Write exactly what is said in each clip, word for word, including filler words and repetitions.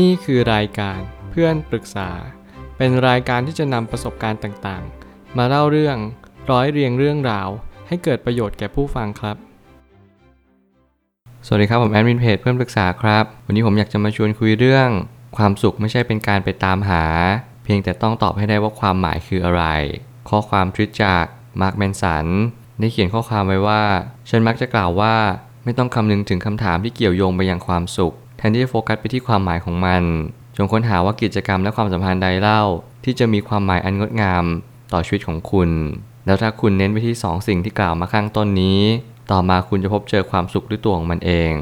นี่คือรายการเพื่อนปรึกษาเป็นรายการที่จะนำประสบการณ์ต่างๆมาเล่าเรื่องร้อยเรียงเรื่องราวให้เกิดประโยชน์แก่ผู้ฟังครับสวัสดีครับผมแอดมินเพจเพื่อนปรึกษาครับวันนี้ผมอยากจะมาชวนคุยเรื่องความสุขไม่ใช่เป็นการไปตามหาเพียงแต่ต้องตอบให้ได้ว่าความหมายคืออะไรข้อความทวิตจากมาร์คแมนสันได้เขียนข้อความไว้ว่าฉันมักจะกล่าวว่าไม่ต้องคำนึงถึงคำถามที่เกี่ยวโยงไปยังความสุขแทนที่จะโฟกัสไปที่ความหมายของมันจงค้นหาว่ากิจกรรมและความสัมพันธ์ใดเล่าที่จะมีความหมายอันงดงามต่อชีวิตของคุณแล้วถ้าคุณเน้นไปที่สองสิ่งที่กล่าวมาข้างต้นนี้ต่อมาคุณจะพบเจอความสุขด้วยตัวของมันเอง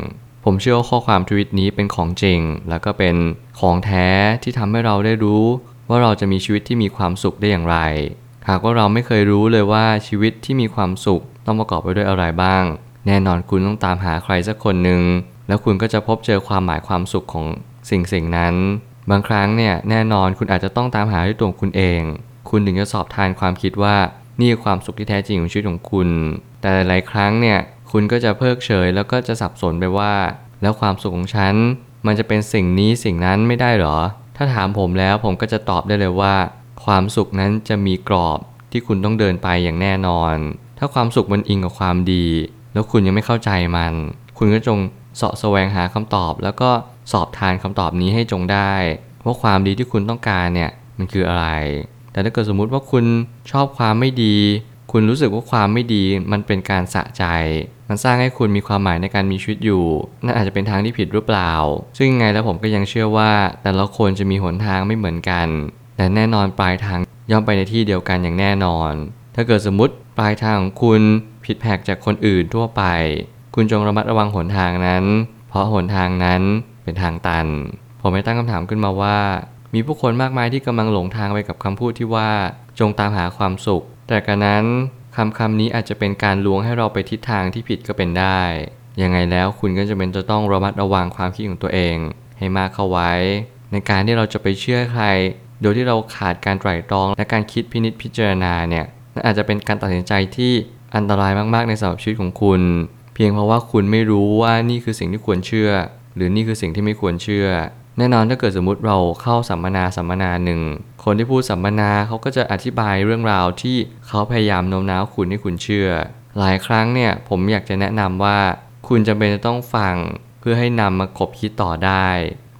ผมเชื่อว่าข้อความทวิตนี้เป็นของจริงแล้วก็เป็นของแท้ที่ทำให้เราได้รู้ว่าเราจะมีชีวิตที่มีความสุขได้อย่างไรหากว่าเราไม่เคยรู้เลยว่าชีวิตที่มีความสุขต้องประกอบไปด้วยอะไรบ้างแน่นอนคุณต้องตามหาใครสักคนหนึ่งแล้วคุณก็จะพบเจอความหมายความสุขของสิ่งสิ่งนั้นบางครั้งเนี่ยแน่นอนคุณอาจจะต้องตามหาด้วยตัวคุณเองคุณถึงจะสอบทานความคิดว่านี่คือความสุขที่แท้จริงของชีวิตของคุณแต่หลายครั้งเนี่ยคุณก็จะเพิกเฉยแล้วก็จะสับสนไปว่าแล้วความสุขของฉันมันจะเป็นสิ่งนี้สิ่งนั้นไม่ได้หรอถ้าถามผมแล้วผมก็จะตอบได้เลยว่าความสุขนั้นจะมีกรอบที่คุณต้องเดินไปอย่างแน่นอนถ้าความสุขมันอิงกับความดีแล้วคุณยังไม่เข้าใจมันคุณก็จงเสาะแสวงหาคำตอบแล้วก็สอบทานคำตอบนี้ให้จงได้ว่าความดีที่คุณต้องการเนี่ยมันคืออะไรแต่ถ้าเกิดสมมุติว่าคุณชอบความไม่ดีคุณรู้สึกว่าความไม่ดีมันเป็นการสะใจมันสร้างให้คุณมีความหมายในการมีชีวิตอยู่นั่นอาจจะเป็นทางที่ผิดหรือเปล่าซึ่งไงแล้วผมก็ยังเชื่อว่าแต่ละคนจะมีหนทางไม่เหมือนกันแต่แน่นอนปลายทางย่อมไปในที่เดียวกันอย่างแน่นอนถ้าเกิดสมมติปลายทางของคุณผิดแผกจากคนอื่นทั่วไปคุณจงระมัดระวังหนทางนั้นเพราะหนทางนั้นเป็นทางตันผมได้ตั้งคำถามขึ้นมาว่ามีผู้คนมากมายที่กำลังหลงทางไปกับคำพูดที่ว่าจงตามหาความสุขแต่กระนั้นคำคำนี้อาจจะเป็นการลวงให้เราไปทิศทางที่ผิดก็เป็นได้ยังไงแล้วคุณก็จะเป็นจะต้องระมัดระวังความคิดของตัวเองให้มากเข้าไว้ในการที่เราจะไปเชื่อใครโดยที่เราขาดการไตร่ตรองและการคิดพินิจพิจารณาเนี่ยนั่นอาจจะเป็นการตัดสินใจที่อันตรายมากๆในสำหรับชีวิตของคุณเพียงเพราะว่าคุณไม่รู้ว่านี่คือสิ่งที่ควรเชื่อหรือนี่คือสิ่งที่ไม่ควรเชื่อแน่นอนถ้าเกิดสมมุติเราเข้าสัมมนาสัมมนาหนึ่งคนที่พูดสัมมนาเขาก็จะอธิบายเรื่องราวที่เขาพยายามโน้มน้าวคุณให้คุณเชื่อหลายครั้งเนี่ยผมอยากจะแนะนำว่าคุณจำเป็นจะต้องฟังเพื่อให้นำมาคบคิดต่อได้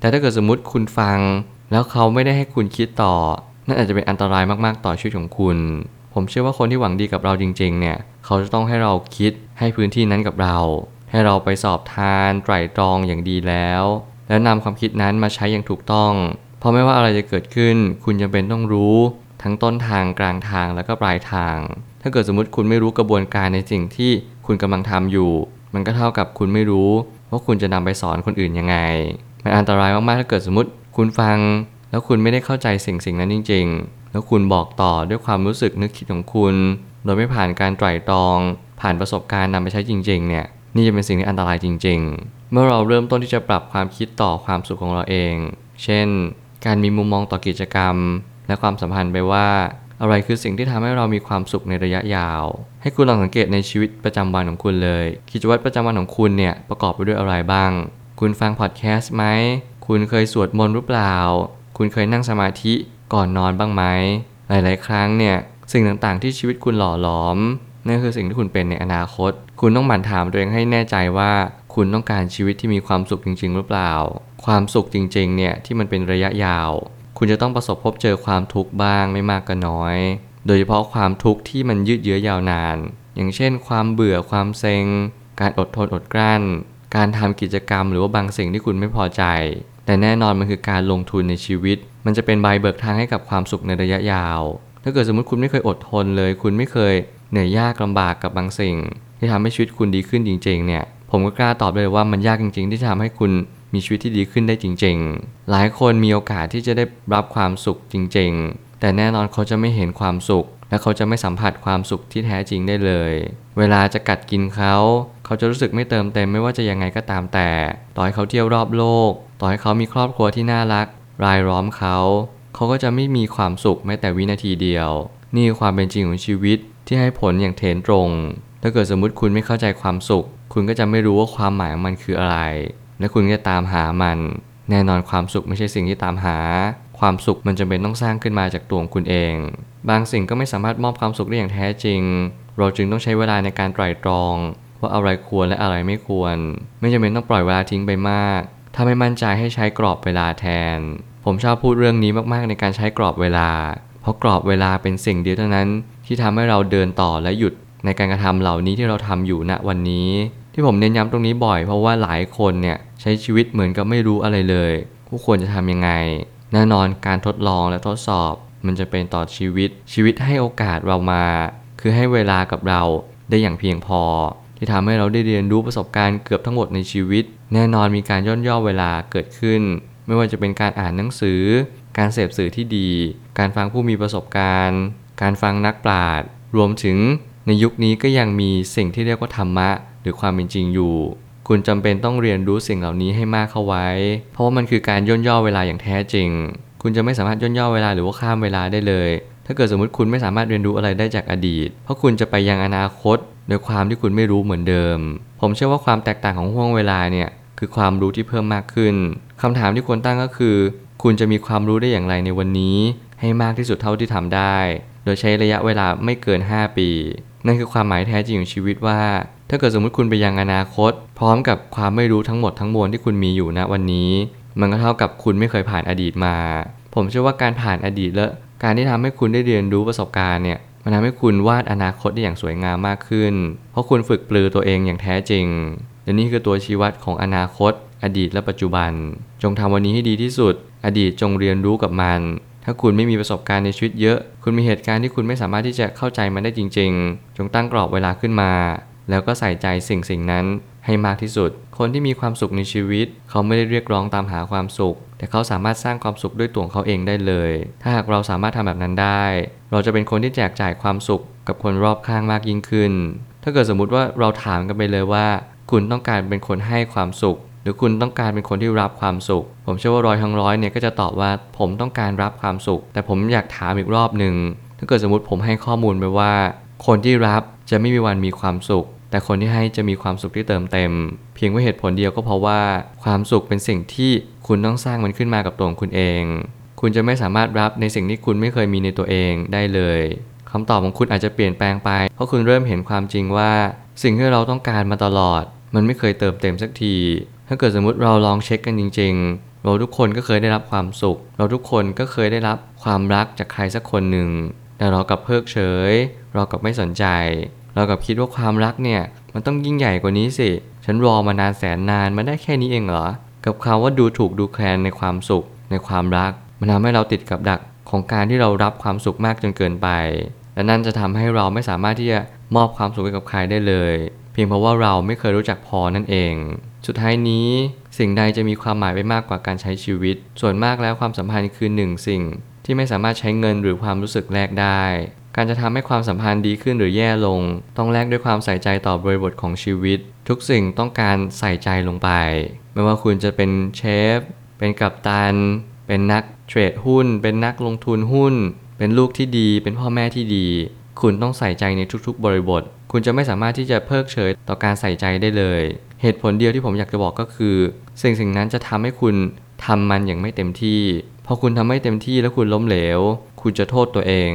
แต่ถ้าเกิดสมมุติคุณฟังแล้วเขาไม่ได้ให้คุณคิดต่อนั่นอาจจะเป็นอันตรายมากๆต่อชีวิตของคุณผมเชื่อว่าคนที่หวังดีกับเราจริงๆเนี่ยเขาจะต้องให้เราคิดให้พื้นที่นั้นกับเราให้เราไปสอบทานไตร่ตรองอย่างดีแล้วและนำความคิดนั้นมาใช้อย่างถูกต้องเพราะไม่ว่าอะไรจะเกิดขึ้นคุณจำเป็นต้องรู้ทั้งต้นทางกลางทางและก็ปลายทางถ้าเกิดสมมติคุณไม่รู้กระบวนการในสิ่งที่คุณกำลังทำอยู่มันก็เท่ากับคุณไม่รู้ว่าคุณจะนำไปสอนคนอื่นยังไงมันอันตรายมากๆถ้าเกิดสมมติคุณฟังแล้วคุณไม่ได้เข้าใจสิ่งสิ่งนั้นจริงๆแล้วคุณบอกต่อด้วยความรู้สึกนึกคิดของคุณโดยไม่ผ่านการไตร่ตรองผ่านประสบการณ์นำไปใช้จริงๆเนี่ยนี่จะเป็นสิ่งที่อันตรายจริงๆเมื่อเราเริ่มต้นที่จะปรับความคิดต่อความสุขของเราเองเช่นการมีมุมมองต่อกิจกรรมและความสัมพันธ์ไปว่าอะไรคือสิ่งที่ทำให้เรามีความสุขในระยะยาวให้คุณลองสังเกตในชีวิตประจำวันของคุณเลยกิจวัตรประจำวันของคุณเนี่ยประกอบไปด้วยอะไรบ้างคุณฟังพอดแคสต์ไหมคุณเคยสวดมนต์หรือเปล่าคุณเคยนั่งสมาธิก่อนนอนบ้างไหมหลายๆครั้งเนี่ยสิ่งต่างๆที่ชีวิตคุณหล่อหลอมนั่นคือสิ่งที่คุณเป็นในอนาคตคุณต้องหมั่นถามตัวเองให้แน่ใจว่าคุณต้องการชีวิตที่มีความสุขจริงๆหรือเปล่าความสุขจริงๆเนี่ยที่มันเป็นระยะยาวคุณจะต้องประสบพบเจอความทุกข์บ้างไม่มากก็น้อยโดยเฉพาะความทุกข์ที่มันยืดเยื้อยาวนานอย่างเช่นความเบื่อความเซ็งการอดทนอดกลั้นการทำกิจกรรมหรือว่าบางสิ่งที่คุณไม่พอใจแต่แน่นอนมันคือการลงทุนในชีวิตมันจะเป็นใบเบิกทางให้กับความสุขในระยะยาวถ้าเกิดสมมติคุณไม่เคยอดทนเลยคุณไม่เคยเหนื่อยยากลำบากกับบางสิ่งที่ทำให้ชีวิตคุณดีขึ้นจริงๆเนี่ยผมก็กล้าตอบเลยว่ามันยากจริงๆที่จะทำให้คุณมีชีวิตที่ดีขึ้นได้จริงๆหลายคนมีโอกาสที่จะได้รับความสุขจริงๆแต่แน่นอนเขาจะไม่เห็นความสุขและเขาจะไม่สัมผัสความสุขที่แท้จริงได้เลยเวลาจะกัดกินเขาเขาจะรู้สึกไม่เติมเต็มไม่ว่าจะยังไงก็ตามแต่ต่อให้เขาเที่ยวรอบโลกต่อให้เขามีครอบครัวที่น่ารักรายล้อมเขาเขาก็จะไม่มีความสุขแม้แต่วินาทีเดียวนี่คือความเป็นจริงของชีวิตที่ให้ผลอย่างเถนตรงถ้าเกิดสมมุติคุณไม่เข้าใจความสุขคุณก็จะไม่รู้ว่าความหมายของมันคืออะไรและคุณจะตามหามัน แน่นอนความสุขไม่ใช่สิ่งที่ตามหาความสุขมันจำเป็นต้องสร้างขึ้นมาจากตัวของคุณเองบางสิ่งก็ไม่สามารถมอบความสุขได้อย่างแท้จริงเราจึงต้องใช้เวลาในการไตร่ตรองว่าอะไรควรและอะไรไม่ควรไม่จำเป็นต้องปล่อยเวลาทิ้งไปมากถ้าไม่มั่นใจให้ใช้กรอบเวลาแทนผมชอบพูดเรื่องนี้มากๆในการใช้กรอบเวลาเพราะกรอบเวลาเป็นสิ่งเดียวเท่านั้นที่ทำให้เราเดินต่อและหยุดในการกระทำเหล่านี้ที่เราทำอยู่ณวันนี้ที่ผมเน้นย้ำตรงนี้บ่อยเพราะว่าหลายคนเนี่ยใช้ชีวิตเหมือนกับไม่รู้อะไรเลยว่าควรจะทำยังไงแน่นอนการทดลองและทดสอบมันจะเป็นต่อชีวิตชีวิตให้โอกาสเรามาคือให้เวลากับเราได้อย่างเพียงพอที่ทำให้เราได้เรียนรู้ประสบการณ์เกือบทั้งหมดในชีวิตแน่นอนมีการย่นย่อเวลาเกิดขึ้นไม่ว่าจะเป็นการอ่านหนังสือการเสพสื่อที่ดีการฟังผู้มีประสบการณ์การฟังนักปราชญ์รวมถึงในยุคนี้ก็ยังมีสิ่งที่เรียกว่าธรรมะหรือความเป็นจริงอยู่คุณจำเป็นต้องเรียนรู้สิ่งเหล่านี้ให้มากเข้าไว้เพราะว่ามันคือการย่นย่อเวลาอย่างแท้จริงคุณจะไม่สามารถย่นย่อเวลาหรือว่าข้ามเวลาได้เลยถ้าเกิดสมมติคุณไม่สามารถเรียนรู้อะไรได้จากอดีตเพราะคุณจะไปยังอนาคตโดยความที่คุณไม่รู้เหมือนเดิมผมเชื่อว่าความแตกต่างของห่วงเวลาเนี่ยคือความรู้ที่เพิ่มมากขึ้นคำถามที่ควรตั้งก็คือคุณจะมีความรู้ได้อย่างไรในวันนี้ให้มากที่สุดเท่าที่ทำได้โดยใช้ระยะเวลาไม่เกินห้าปีนั่นคือความหมายแท้จริงของชีวิตว่าถ้าเกิดสมมติคุณไปยังอนาคตพร้อมกับความไม่รู้ทั้งหมดทั้งมวลที่คุณมีอยู่ณวันนี้มันก็เท่ากับคุณไม่เคยผ่านอดีตมาผมเชื่อว่าการผ่านอดีตและการที่ทำให้คุณได้เรียนรู้ประสบการณ์เนี่ยมันทำให้คุณวาดอนาคตได้อย่างสวยงามมากขึ้นเพราะคุณฝึกปลือตัวเองอย่างแท้จริงและนี่คือตัวชี้วัดของอนาคตอดีตและปัจจุบันจงทำวันนี้ให้ดีที่สุดอดีตจงเรียนรู้กับมันถ้าคุณไม่มีประสบการณ์ในชีวิตเยอะคุณมีเหตุการณ์ที่คุณไม่สามารถที่จะเข้าใจมันได้จริงๆจงตั้งกรอบเวลาขึ้นมาแล้วก็ใส่ใจสิ่งสิ่งนั้นให้มากที่สุดคนที่มีความสุขในชีวิตเขาไม่ได้เรียกร้องตามหาความสุขแต่เขาสามารถสร้างความสุขด้วยตัวเขาเองได้เลยถ้าหากเราสามารถทำแบบนั้นได้เราจะเป็นคนที่แจกจ่ายความสุขกับคนรอบข้างมากยิ่งขึ้นถ้าเกิดสมมุติว่าเราถามกันไปเลยว่าคุณต้องการเป็นคนให้ความสุขหรือคุณต้องการเป็นคนที่รับความสุขผมเชื่อว่าร้อยทั้งร้อยเนี่ยก็จะตอบว่าผมต้องการรับความสุขแต่ผมอยากถามอีกรอบหนึ่งถ้าเกิดสมมติผมให้ข้อมูลไปว่าคนที่รับจะไม่มีวันมีความสุขแต่คนที่ให้จะมีความสุขที่เติมเต็มเพียงว่าเหตุผลเดียวก็เพราะว่าความสุขเป็นสิ่งที่คุณต้องสร้างมันขึ้นมากับตัวของคุณเองคุณจะไม่สามารถรับในสิ่งที่คุณไม่เคยมีในตัวเองได้เลยคำตอบของคุณอาจจะเปลี่ยนแปลงไปเพราะคุณเริ่มเห็นความจริงว่าสิ่งที่เราต้องการมาตลอดมันไม่เคยเติมเต็มสักทีถ้าเกิดสมมติเราลองเช็คกันจริงๆเราทุกคนก็เคยได้รับความสุขเราทุกคนก็เคยได้รับความรักจากใครสักคนหนึ่งแต่เรากลับเพิกเฉยเรากลับไม่สนใจเรากลับคิดว่าความรักเนี่ยมันต้องยิ่งใหญ่กว่านี้สิฉันรอมานานแสนนานมันได้แค่นี้เองเหรอกับคำว่าดูถูกดูแคลนในความสุขในความรักมันทำให้เราติดกับดักของการที่เรารับความสุขมากจนเกินไปและนั่นจะทำให้เราไม่สามารถที่จะมอบความสุขให้กับใครได้เลยเพียงเพราะว่าเราไม่เคยรู้จักพอนั่นเองสุดท้ายนี้สิ่งใดจะมีความหมายไปมากกว่าการใช้ชีวิตส่วนมากแล้วความสัมพันธ์คือหนึ่งสิ่งที่ไม่สามารถใช้เงินหรือความรู้สึกแลกได้การจะทำให้ความสัมพันธ์ดีขึ้นหรือแย่ลงต้องแลกด้วยความใส่ใจต่อบริบทของชีวิตทุกสิ่งต้องการใส่ใจลงไปไม่ว่าคุณจะเป็นเชฟเป็นกัปตันเป็นนักเทรดหุ้นเป็นนักลงทุนหุ้นเป็นลูกที่ดีเป็นพ่อแม่ที่ดีคุณต้องใส่ใจในทุกๆบริบทคุณจะไม่สามารถที่จะเพิกเฉยต่อการใส่ใจได้เลยเหตุผลเดียวที่ผมอยากจะบอกก็คือสิ่งสิ่งนั้นจะทำให้คุณทำมันอย่างไม่เต็มที่พอคุณทำไม่เต็มที่แล้วคุณล้มเหลวคุณจะโทษตัวเอง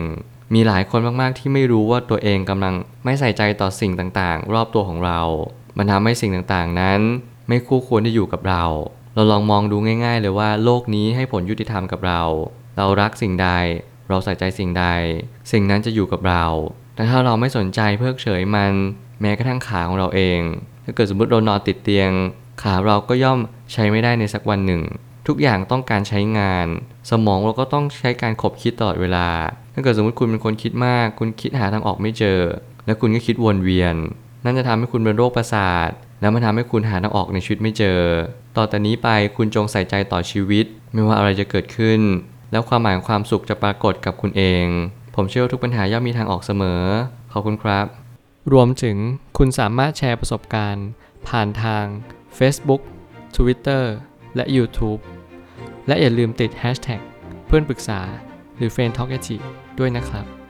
มีหลายคนมากๆที่ไม่รู้ว่าตัวเองกำลังไม่ใส่ใจต่อสิ่งต่างๆรอบตัวของเรามันทำให้สิ่งต่างๆนั้นไม่คู่ควรที่อยู่กับเราเราลองมองดูง่ายๆเลยว่าโลกนี้ให้ผลยุติธรรมกับเราเรารักสิ่งใดเราใส่ใจสิ่งใดสิ่งนั้นจะอยู่กับเราแต่ถ้าเราไม่สนใจเพิกเฉยมันแม้กระทั่งขาของเราเองถ้าเกิดสมมติเรานอนติดเตียงขาเราก็ย่อมใช้ไม่ได้ในสักวันหนึ่งทุกอย่างต้องการใช้งานสมองเราก็ต้องใช้การขบคิดตลอดเวลาถ้าเกิดสมมติคุณเป็นคนคิดมากคุณคิดหาทางออกไม่เจอและคุณก็คิดวนเวียนนั่นจะทำให้คุณเป็นโรคประสาทแล้วมันทำให้คุณหาทางออกในชีวิตไม่เจอต่อแต่นี้ไปคุณจงใส่ใจต่อชีวิตไม่ว่าอะไรจะเกิดขึ้นแล้วความหมายของความสุขจะปรากฏกับคุณเองผมเชื่อว่าทุกปัญหาย่อมมีทางออกเสมอขอบคุณครับรวมถึงคุณสามารถแชร์ประสบการณ์ผ่านทาง Facebook Twitter และ YouTube และอย่าลืมติด แฮชแท็ก เพื่อนปรึกษาหรือ เฟรนด์ ทอล์ก แอท ด้วยนะครับ